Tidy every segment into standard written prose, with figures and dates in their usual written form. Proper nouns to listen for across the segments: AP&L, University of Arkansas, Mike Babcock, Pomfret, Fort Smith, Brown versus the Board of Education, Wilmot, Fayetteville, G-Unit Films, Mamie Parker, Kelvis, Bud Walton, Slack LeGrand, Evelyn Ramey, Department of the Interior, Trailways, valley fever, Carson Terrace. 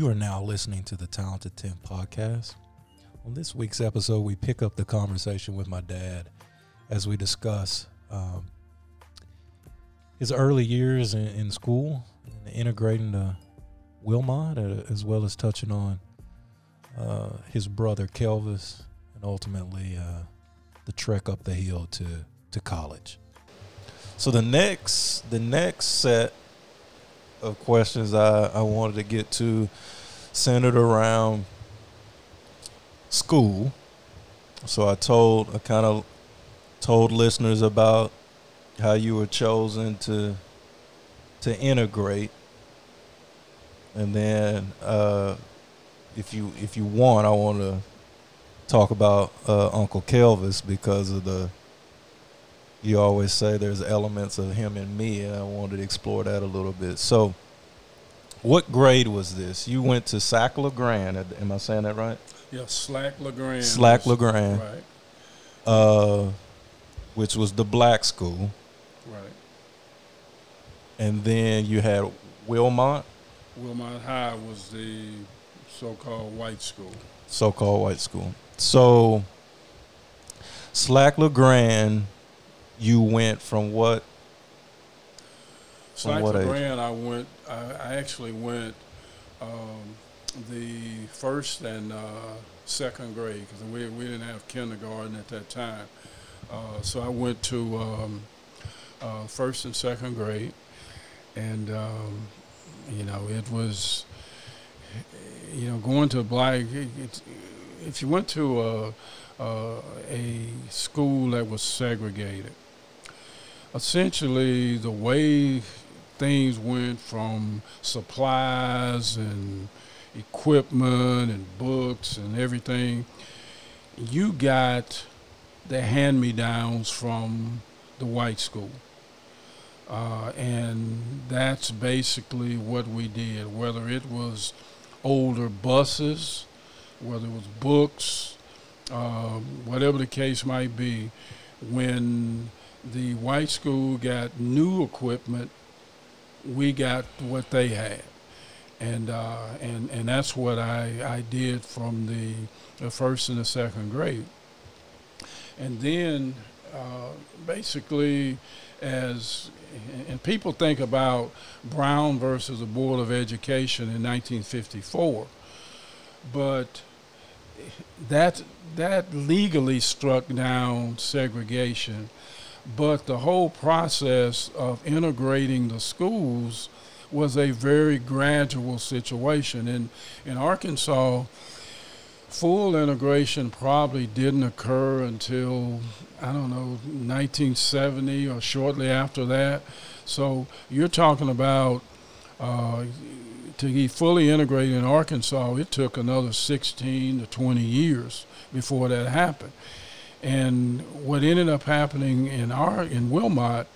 You are now listening to the Talented 10 podcast. On this week's episode, we pick up the conversation with my dad as we discuss his early years in school, and integrating the Wilmot, as well as touching on his brother Kelvis, and ultimately the trek up the hill to college. So the next set of questions I wanted to get to centered around school. So I kind of told listeners about how you were chosen to integrate, and then if you want, I want to talk about Uncle Kelvis, because of you always say there's elements of him and me, and I wanted to explore that a little bit. So what grade was this? You went to Slack LeGrand. Am I saying that right? Yeah, Slack LeGrand. Slack LeGrand. Right. Which was the black school. Right. And then you had Wilmot. Wilmot High was the so-called white school. So-called white school. So Slack LeGrand, you went from what? Slack LeGrand, I actually went the first and second grade, because we didn't have kindergarten at that time. So I went to first and second grade, and it was, going to a black. If you went to a school that was segregated, essentially the way things went from supplies and equipment and books and everything, you got the hand-me-downs from the white school. And that's basically what we did, whether it was older buses, whether it was books, whatever the case might be. When the white school got new equipment, we got what they had. And that's what I did from the first and the second grade. And then basically and people think about Brown versus the Board of Education in 1954, but that legally struck down segregation, but the whole process of integrating the schools was a very gradual situation. In Arkansas, full integration probably didn't occur until, 1970 or shortly after that. So you're talking about to be fully integrated in Arkansas, it took another 16 to 20 years before that happened. And what ended up happening in Wilmot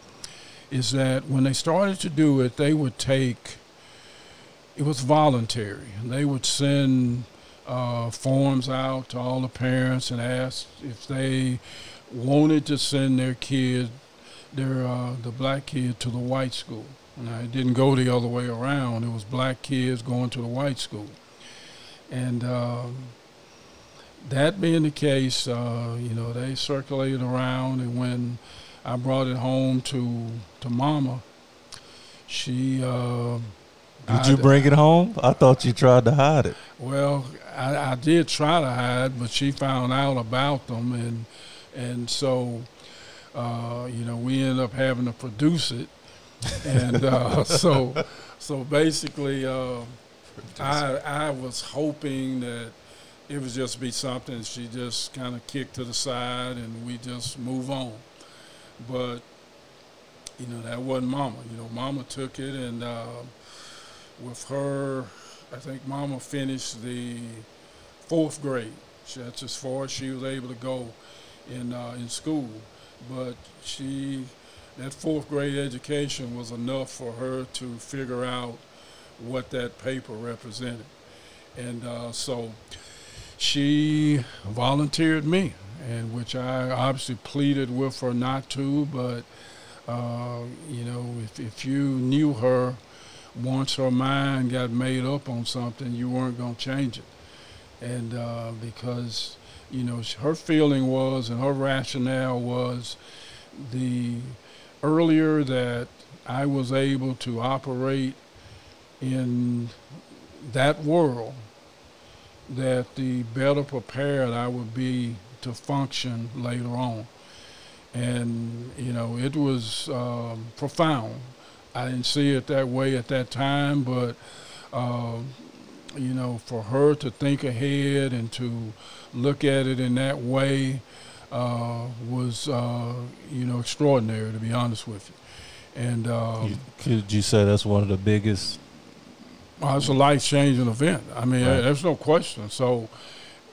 is that when they started to do it, it was voluntary. They would send forms out to all the parents and ask if they wanted to send their kid, the black kid, to the white school. Now, it didn't go the other way around. It was black kids going to the white school. And that being the case, they circulated around, and when I brought it home to Mama, she... Did you bring it home? I thought you tried to hide it. Well, I did try to hide, but she found out about them, and so, we ended up having to produce it, and so basically, I was hoping that it was just be something she just kind of kicked to the side and we just move on, but that wasn't Mama. Mama took it, and with her, I think Mama finished the fourth grade. That's as far as she was able to go in school. But that fourth grade education was enough for her to figure out what that paper represented. And so she volunteered me, and which I obviously pleaded with her not to, but if you knew her, once her mind got made up on something, you weren't going to change it. And because, you know, her feeling was and her rationale was the earlier that I was able to operate in that world, that the better prepared I would be to function later on. And, you know, it was profound. I didn't see it that way at that time, but, you know, for her to think ahead and to look at it in that way was, you know, extraordinary, to be honest with you. And could you say that's one of the biggest? Well, it's a life-changing event. I mean, right. There's no question. So,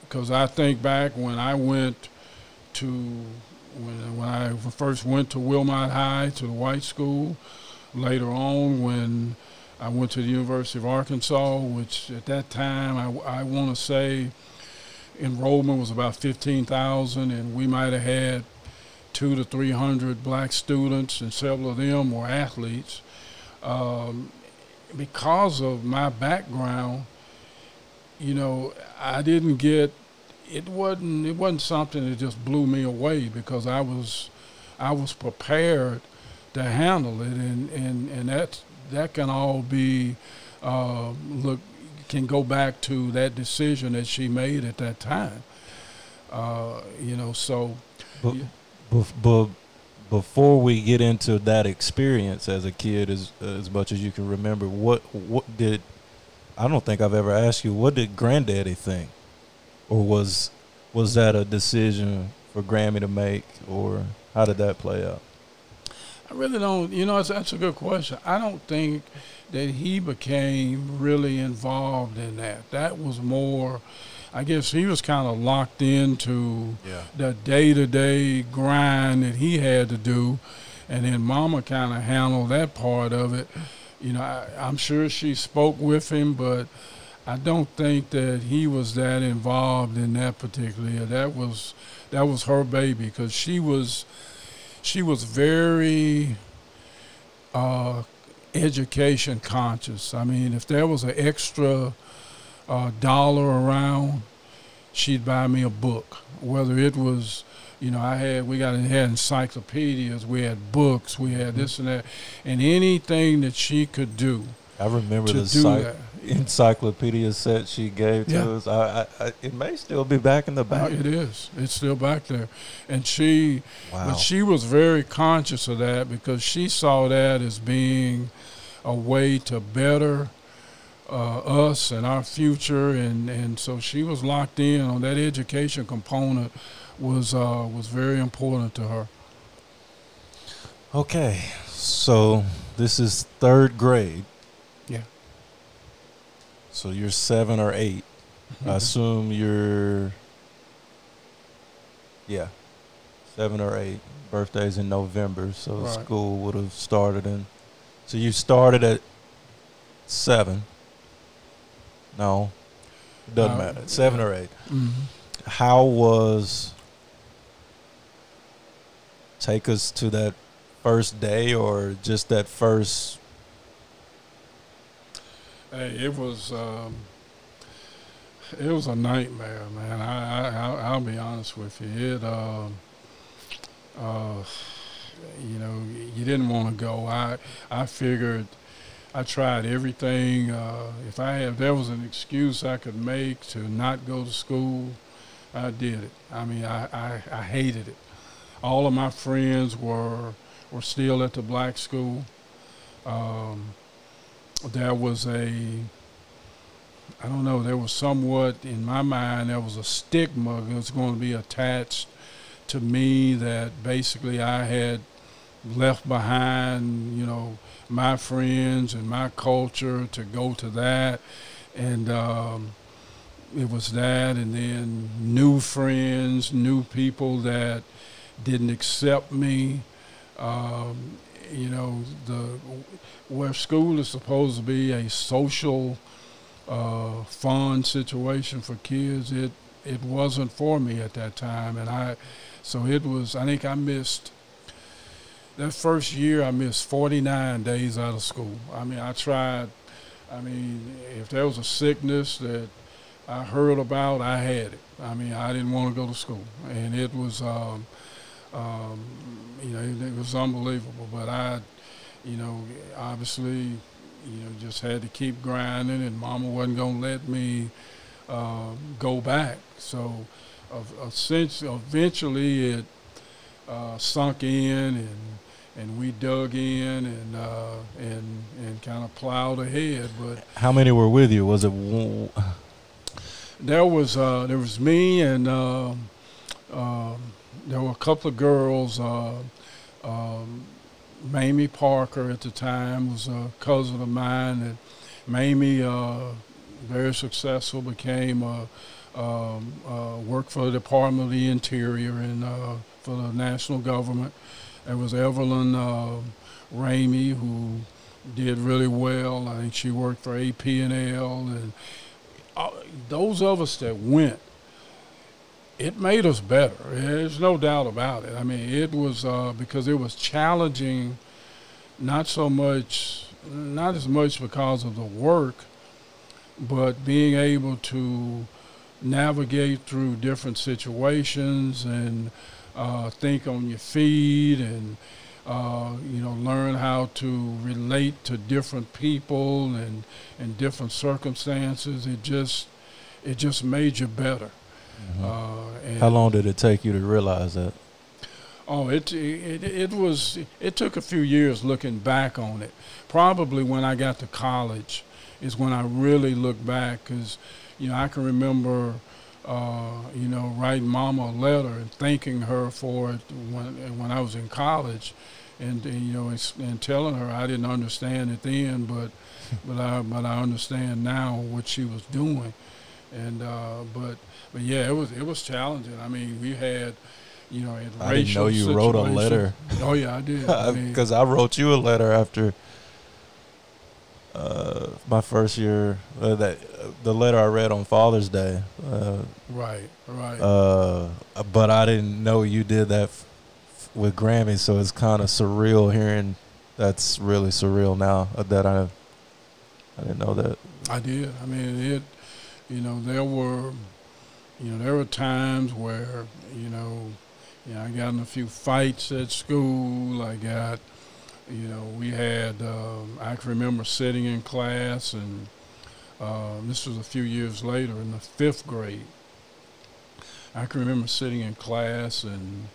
because I think back when I went to, when I first went to Wilmot High, to the white school, later on when I went to the University of Arkansas, which at that time, I want to say enrollment was about 15,000, and we might have had 200 to 300 black students, and several of them were athletes. Because of my background, you know, I didn't get it wasn't something that just blew me away, because I was prepared to handle it, and that can all be can go back to that decision that she made at that time. You know, so. But, yeah. But before we get into that experience as a kid, as much as you can remember, what did, I don't think I've ever asked you, what did Granddaddy think? Or was that a decision for Grammy to make, or how did that play out? I really don't, you know, that's a good question. I don't think that he became really involved in that. That was more, I guess he was kind of locked into the day-to-day grind that he had to do, and then Mama kind of handled that part of it. You know, I'm sure she spoke with him, but I don't think that he was that involved in that particularly. That was her baby, because she was very education conscious. I mean, if there was an extra dollar around, she'd buy me a book. Whether it was, you know, we had encyclopedias, we had books, we had this and that, and anything that she could do. I remember the encyclopedia set she gave to us. It may still be back in the back. It is. It's still back there, and but she was very conscious of that, because she saw that as being a way to better us and our future, and so she was locked in on that education component. Was very important to her. Okay, so this is third grade. Yeah. So you're 7 or 8. Mm-hmm. I assume you're 7 or 8. Birthday's in November, so right. School would have started in. So you started at 7. No, it doesn't matter. 7 or 8. Mm-hmm. How was? Take us to that first day, or just that first. Hey, it was a nightmare, man. I'll be honest with you. It, you know, you didn't want to go. I figured. I tried everything. If there was an excuse I could make to not go to school, I did it. I mean, I hated it. All of my friends were still at the black school. There was somewhat, in my mind, there was a stigma that was going to be attached to me, that basically I had left behind, you know, my friends and my culture to go to that, and it was that, and then new friends, new people that didn't accept me. You know, where school is supposed to be a social, fun situation for kids, it wasn't for me at that time, and I think I missed. that first year, I missed 49 days out of school. I mean, I tried. I mean, if there was a sickness that I heard about, I had it. I mean, I didn't want to go to school, and it was, you know, it was unbelievable. But I, you know, obviously, you know, just had to keep grinding, and Mama wasn't gonna let me go back. So, essentially, eventually, it sunk in, and we dug in and kind of plowed ahead. But how many were with you? Was it? There was me, and there were a couple of girls. Mamie Parker at the time was a cousin of mine. And Mamie, very successful, became worked for the Department of the Interior and for the national government. There was Evelyn Ramey, who did really well. I think she worked for AP&L. And those of us that went, it made us better. There's no doubt about it. I mean, it was because it was challenging, not as much because of the work, but being able to navigate through different situations and think on your feet and, you know, learn how to relate to different people and different circumstances. It just made you better. Mm-hmm. How long did it take you to realize that? Oh, it took a few years looking back on it. Probably when I got to college is when I really looked back, because, you know, I can remember, you know, writing Mama a letter and thanking her for it when I was in college, and you know, and telling her I didn't understand it then, but I understand now what she was doing, and but yeah, it was challenging. I mean, we had, you know, I didn't know you wrote a letter. Oh yeah, I did, because I wrote you a letter after. My first year, the letter I read on Father's Day. Right. But I didn't know you did that with Grammy, so it's kind of surreal hearing. That's really surreal now that I didn't know that. I did. I mean, it. There were times where I got in a few fights at school. I got. You know, we had, I can remember sitting in class, and this was a few years later in the fifth grade. I can remember sitting in class and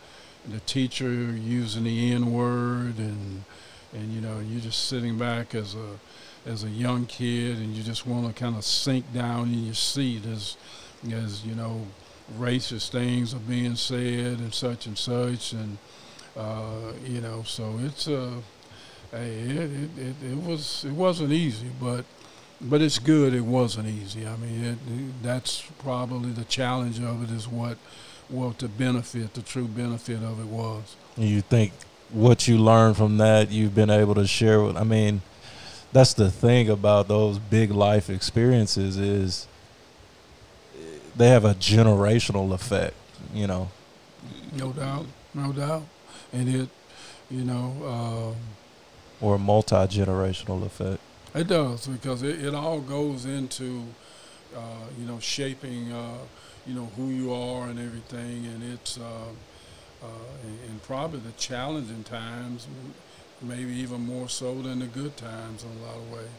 the teacher using the N-word, and you know, you're just sitting back as a young kid, and you just want to kind of sink down in your seat as you know, racist things are being said and such, and, you know, so it's a... It wasn't easy, but it's good it wasn't easy. I mean, that's probably the challenge of it, is what the true benefit of it was. You think what you learned from that you've been able to share with, I mean, that's the thing about those big life experiences, is they have a generational effect, you know. No doubt. And it, you know... or a multi-generational effect. It does, because it all goes into, you know, shaping, you know, who you are and everything. And it's, and probably the challenging times, maybe even more so than the good times in a lot of ways.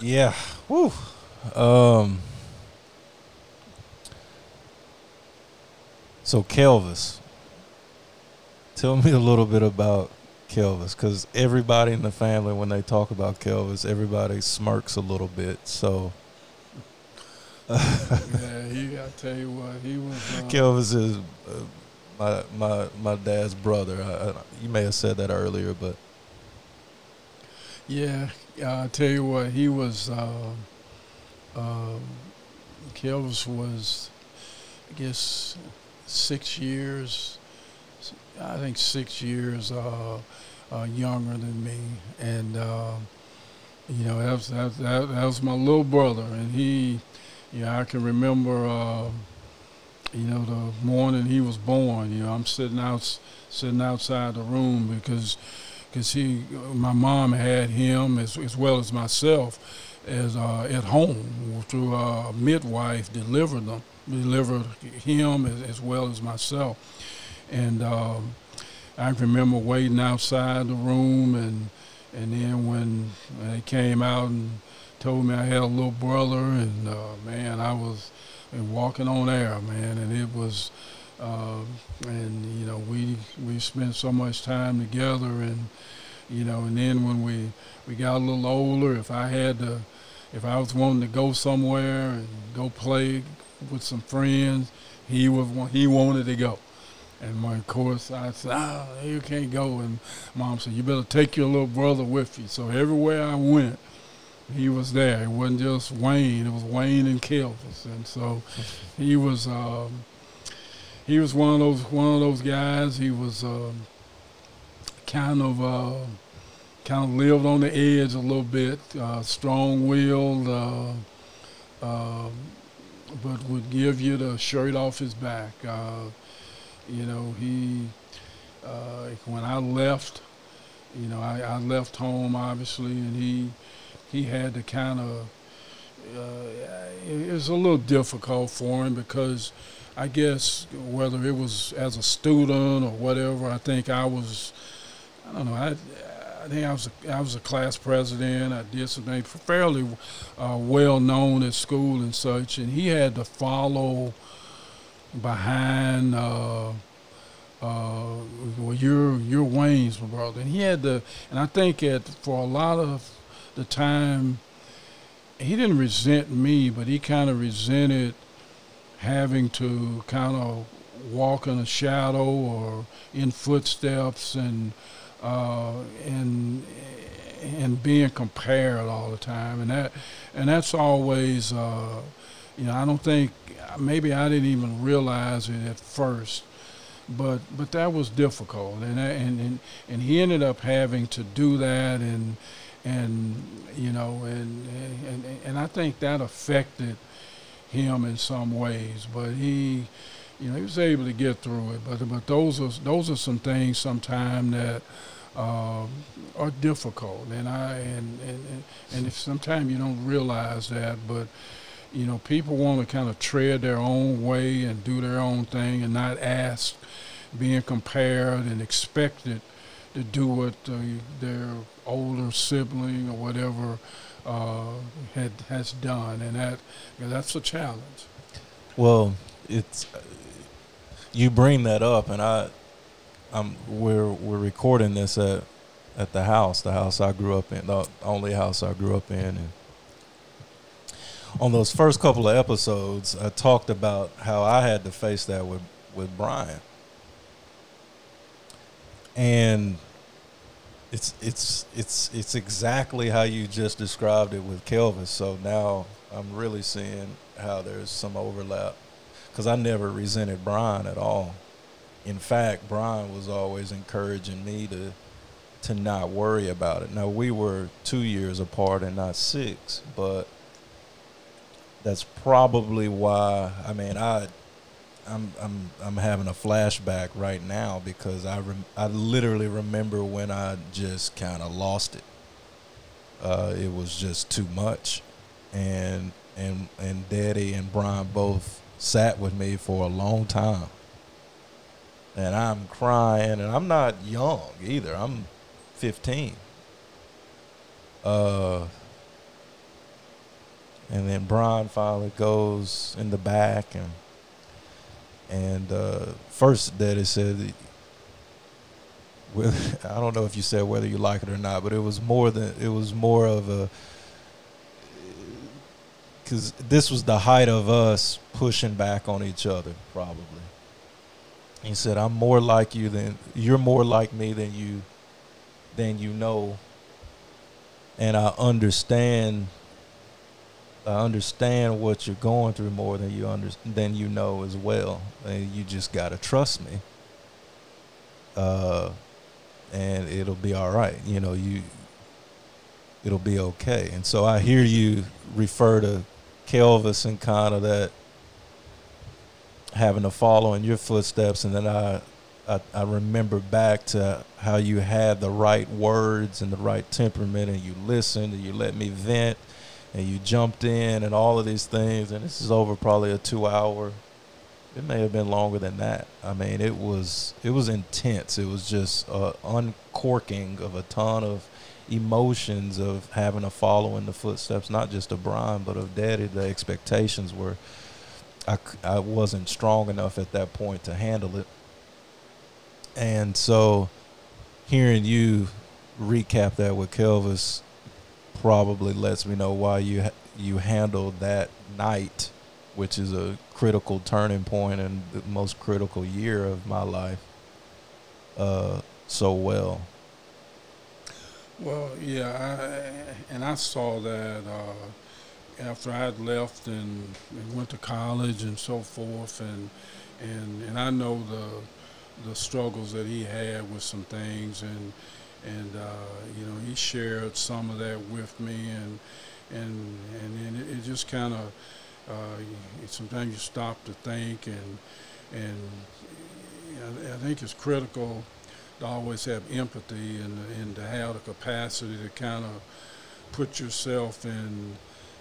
Yeah. Woo. So Kelvis. Tell me a little bit about Kelvis, because everybody in the family, when they talk about Kelvis, everybody smirks a little bit. So, I tell you what, he was. Kelvis is my dad's brother. You may have said that earlier, but yeah, I tell you what, he was. Kelvis was, I guess, 6 years. I think 6 years younger than me, and you know, that was my little brother, and he, you know, I can remember you know, the morning he was born, you know, I'm sitting outside the room because my mom had him as well as myself as at home through a midwife delivered him as well as myself. And I remember waiting outside the room, and then when they came out and told me I had a little brother, and man, I was walking on air, man, and it was, and you know, we spent so much time together, and you know, and then when we got a little older, if I was wanting to go somewhere and go play with some friends, he wanted to go. And of course, I said, you can't go. And Mom said, you better take your little brother with you. So everywhere I went, he was there. It wasn't just Wayne. It was Wayne and Kelvis. And so he was one of those guys. He was kind of lived on the edge a little bit, strong-willed, but would give you the shirt off his back. You know, when I left, you know, I left home, obviously, and he had to kind of, it was a little difficult for him because I guess whether it was as a student or whatever, I was a class president. I did something fairly well known at school and such, and he had to follow behind, well, you're Wayne's brother, and he had to, and I think for a lot of the time, he didn't resent me, but he kind of resented having to kind of walk in a shadow or in footsteps, and being compared all the time, and that's always, you know, I don't think, maybe I didn't even realize it at first, but that was difficult, and he ended up having to do that, and you know, and I think that affected him in some ways, but he, you know, he was able to get through it, but those are some things sometimes that are difficult, and if sometimes you don't realize that, but you know, people want to kind of tread their own way and do their own thing and not ask, being compared and expected to do what their older sibling or whatever has done, and that's a challenge. Well, it's you bring that up, and we're recording this at the house I grew up in, the only house I grew up in, and on those first couple of episodes, I talked about how I had to face that with Brian. And it's exactly how you just described it with Kelvis. So now I'm really seeing how there's some overlap, because I never resented Brian at all. In fact, Brian was always encouraging me to not worry about it. Now, we were 2 years apart and not 6, but that's probably why. I mean, I'm having a flashback right now, because I literally remember when I just kind of lost it. It was just too much, and Daddy and Brian both sat with me for a long time, and I'm crying, and I'm not young either. I'm 15. And then Brian finally goes in the back, and first Daddy said, I don't know if you said whether you like it or not, but it was more of a, because this was the height of us pushing back on each other, probably. He said, you're more like me than you know, and I understand what you're going through more than you know as well. And you just got to trust me. And it'll be all right. You know, it'll be okay. And so I hear you refer to Kelvis and kind of that having to follow in your footsteps. And then I remember back to how you had the right words and the right temperament, and you listened and you let me vent and you jumped in and all of these things. And this is over probably a 2-hour. It may have been longer than that. I mean, it was intense. It was just uncorking of a ton of emotions of having to follow in the footsteps, not just of Brian, but of Daddy. The expectations were, I wasn't strong enough at that point to handle it. And so hearing you recap that with Kelvis probably lets me know why you handled that night, which is a critical turning point and the most critical year of my life, so well. Well, yeah, I saw that after I had left and went to college and so forth, and I know the struggles that he had with some things, and he shared some of that with me, and it just kind of sometimes you stop to think, and I think it's critical to always have empathy and to have the capacity to kind of put yourself in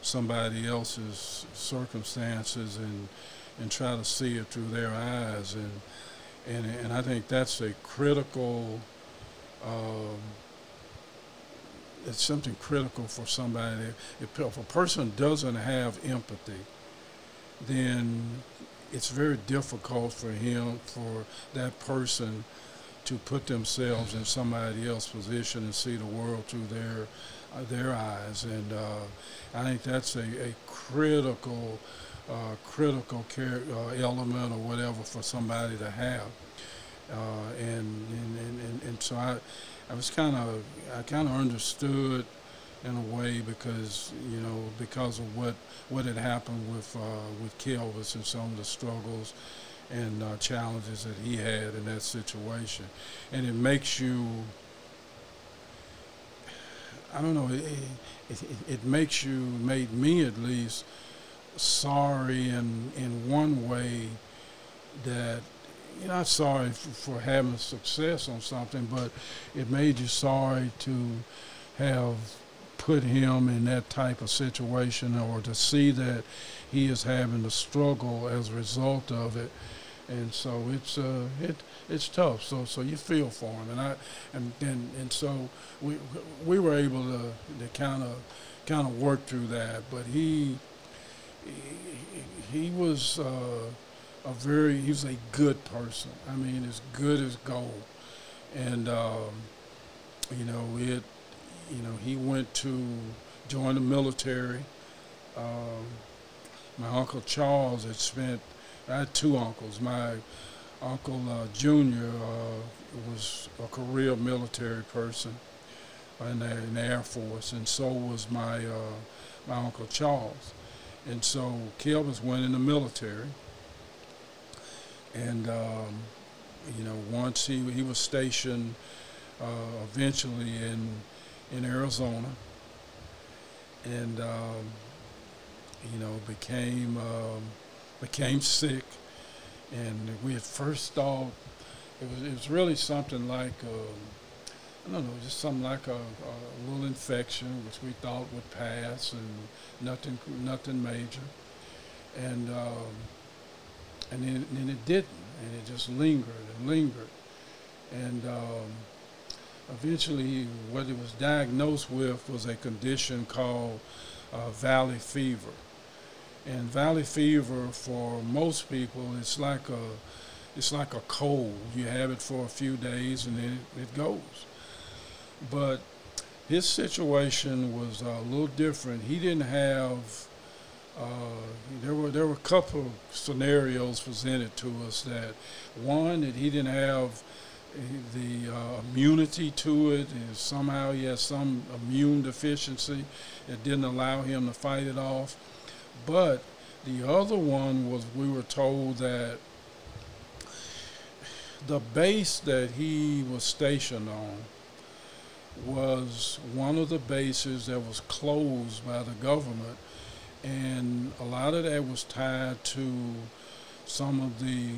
somebody else's circumstances and try to see it through their eyes. And I think that's a critical, it's something critical for somebody. If a person doesn't have empathy, then it's very difficult for that person to put themselves in somebody else's position and see the world through their eyes. And I think that's a critical element or whatever for somebody to have. And so I was kind of understood in a way because of what had happened with Kelvis and some of the struggles and challenges that he had in that situation. And it makes you, I don't know, it makes you, made me at least, sorry in one way that, you're not sorry for having success on something, but it made you sorry to have put him in that type of situation or to see that he is having to struggle as a result of it. And so it's tough. So you feel for him, and so we were able to kind of work through that. But he was he was a good person. I mean, as good as gold. And he went to join the military. My Uncle Charles had spent, I had two uncles. My Uncle Junior was a career military person in the Air Force, and so was my Uncle Charles. And so Kelvis went in the military, and once he was stationed eventually in Arizona, and became sick, and we at first thought it was really something like a little infection, which we thought would pass, and nothing major, and then it didn't, and it just lingered, and eventually what he was diagnosed with was a condition called valley fever. And valley fever, for most people, it's like a cold. You have it for a few days and then it goes. But his situation was a little different. He didn't have. There were a couple of scenarios presented to us. That one, that he didn't have the immunity to it, and somehow he has some immune deficiency that didn't allow him to fight it off. But the other one was, we were told that the base that he was stationed on was one of the bases that was closed by the government, and a lot of that was tied to some of the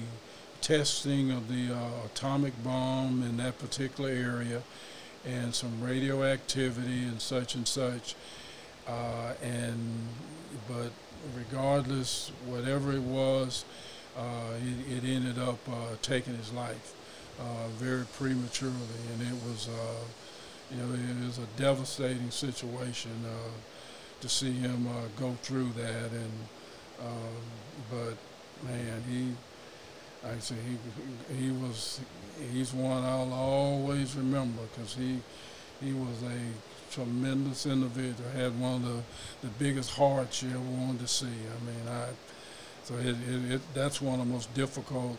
testing of the atomic bomb in that particular area and some radioactivity and such and such. But regardless, whatever it was, it ended up taking his life very prematurely, and it was, it was a devastating situation to see him go through that. And but man, he's one I'll always remember because he was a tremendous individual. Had one of the biggest hearts you ever wanted to see. So that's one of the most difficult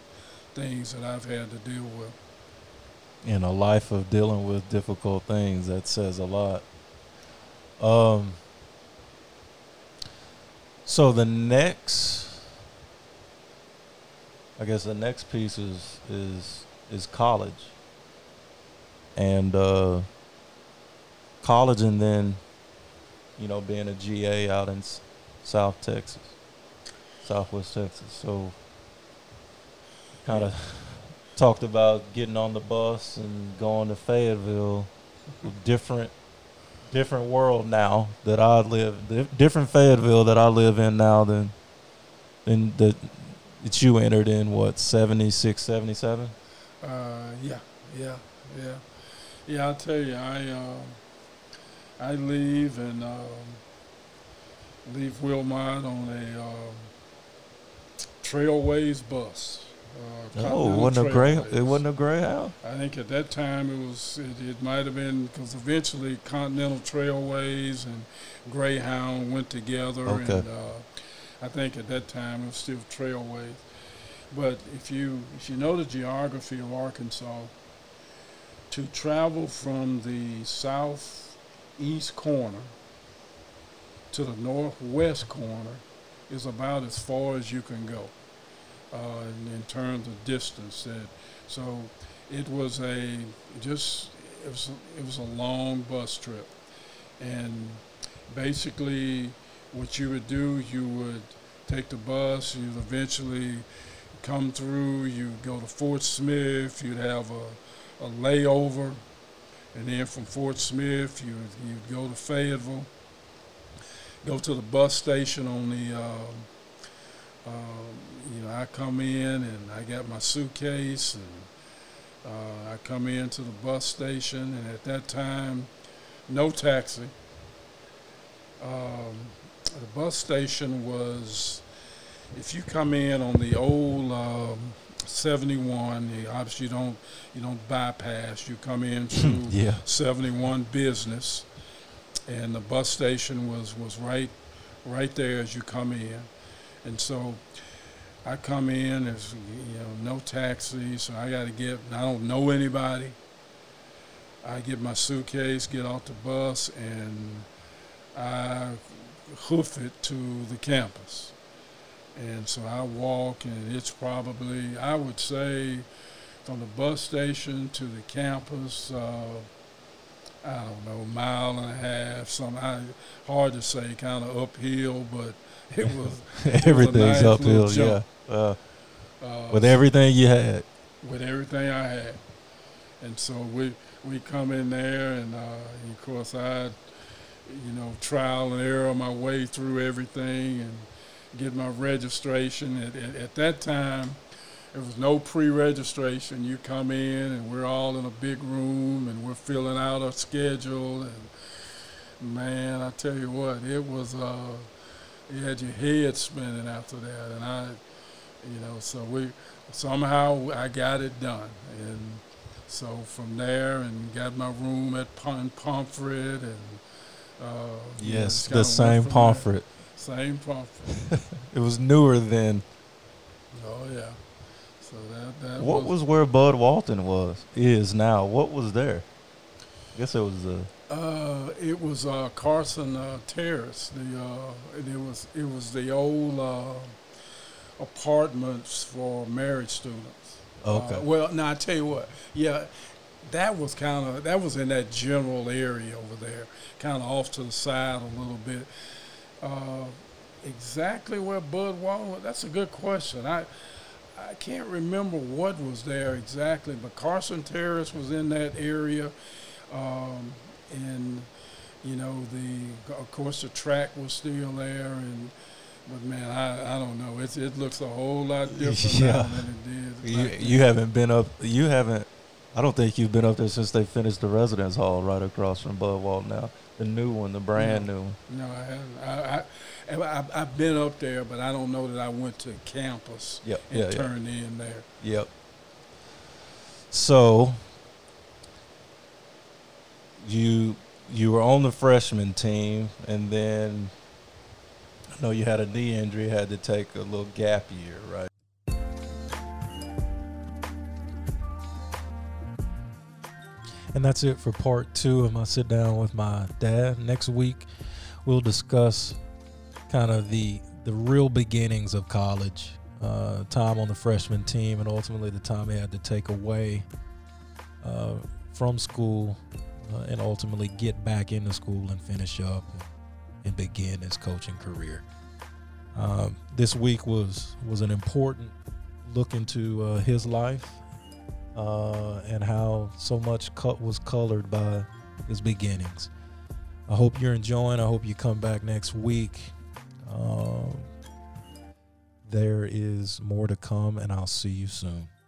things that I've had to deal with. In a life of dealing with difficult things, that says a lot. So the next piece is college. And college, and then, being a GA out in Southwest Texas. So kind of talked about getting on the bus and going to Fayetteville, different world now that I live, different Fayetteville that I live in now than that you entered in, what, 76, 77? Yeah, I'll tell you, I leave and leave Wilmot on a Trailways bus. It wasn't a Greyhound? I think at that time it was. It might have been, because eventually Continental Trailways and Greyhound went together. Okay. And I think at that time it was still Trailways. But if you know the geography of Arkansas, to travel from the southeast corner to the northwest corner is about as far as you can go. In terms of distance, so it was a long bus trip, and basically what you would do, you would take the bus, you'd eventually come through, you'd go to Fort Smith, you'd have a layover, and then from Fort Smith you'd go to Fayetteville, go to the bus station on the. I come in and I got my suitcase, and I come into the bus station, and at that time, no taxi. The bus station was, if you come in on the old 71, obviously you don't bypass. You come in through 71 business, and the bus station was right there as you come in. And so I come in, there's no taxi, so I got to get, and I don't know anybody. I get my suitcase, get off the bus, and I hoof it to the campus. And so I walk, and it's probably, I would say, from the bus station to the campus, I don't know, mile and a half, hard to say, kind of uphill, but it was everything's uphill, yeah. With everything you had. With everything I had. And so we come in there, and of course I, trial and error my way through everything and get my registration. At that time, there was no pre-registration. You come in, and we're all in a big room, and we're filling out our schedule. And man, I tell you what, it was. You had your head spinning after that, and I, so somehow I got it done, and so from there and got my room at Pomfret, and yes, the same Pomfret. Same Pomfret. It was newer then. Oh yeah. So that. What was where Bud Walton is now? What was there? I guess it was the. It was Carson Terrace. It was the old apartments for married students. Okay. I tell you what. Yeah, that was in that general area over there, kind of off to the side a little bit. Exactly where Bud Walton. That's a good question. I I can't remember what was there exactly, but Carson Terrace was in that area. And, you know, of course, the track was still there. But, man, I don't know. It looks a whole lot different now than it did. You haven't been up – I don't think you've been up there since they finished the residence hall right across from Bud Walton now. The new one, the brand new one. No, I haven't. I've been up there, but I don't know that I went to campus and turned in there. Yep. So you were on the freshman team, and then I know you had a knee injury, had to take a little gap year, right? And that's it for part 2 of my sit down with my dad. Next week, we'll discuss kind of the real beginnings of college, time on the freshman team, and ultimately the time they had to take away from school and ultimately get back into school and finish up and begin his coaching career. This week was an important look into his life. And how so much was colored by his beginnings. I hope you're enjoying. I hope you come back next week. There is more to come, and I'll see you soon.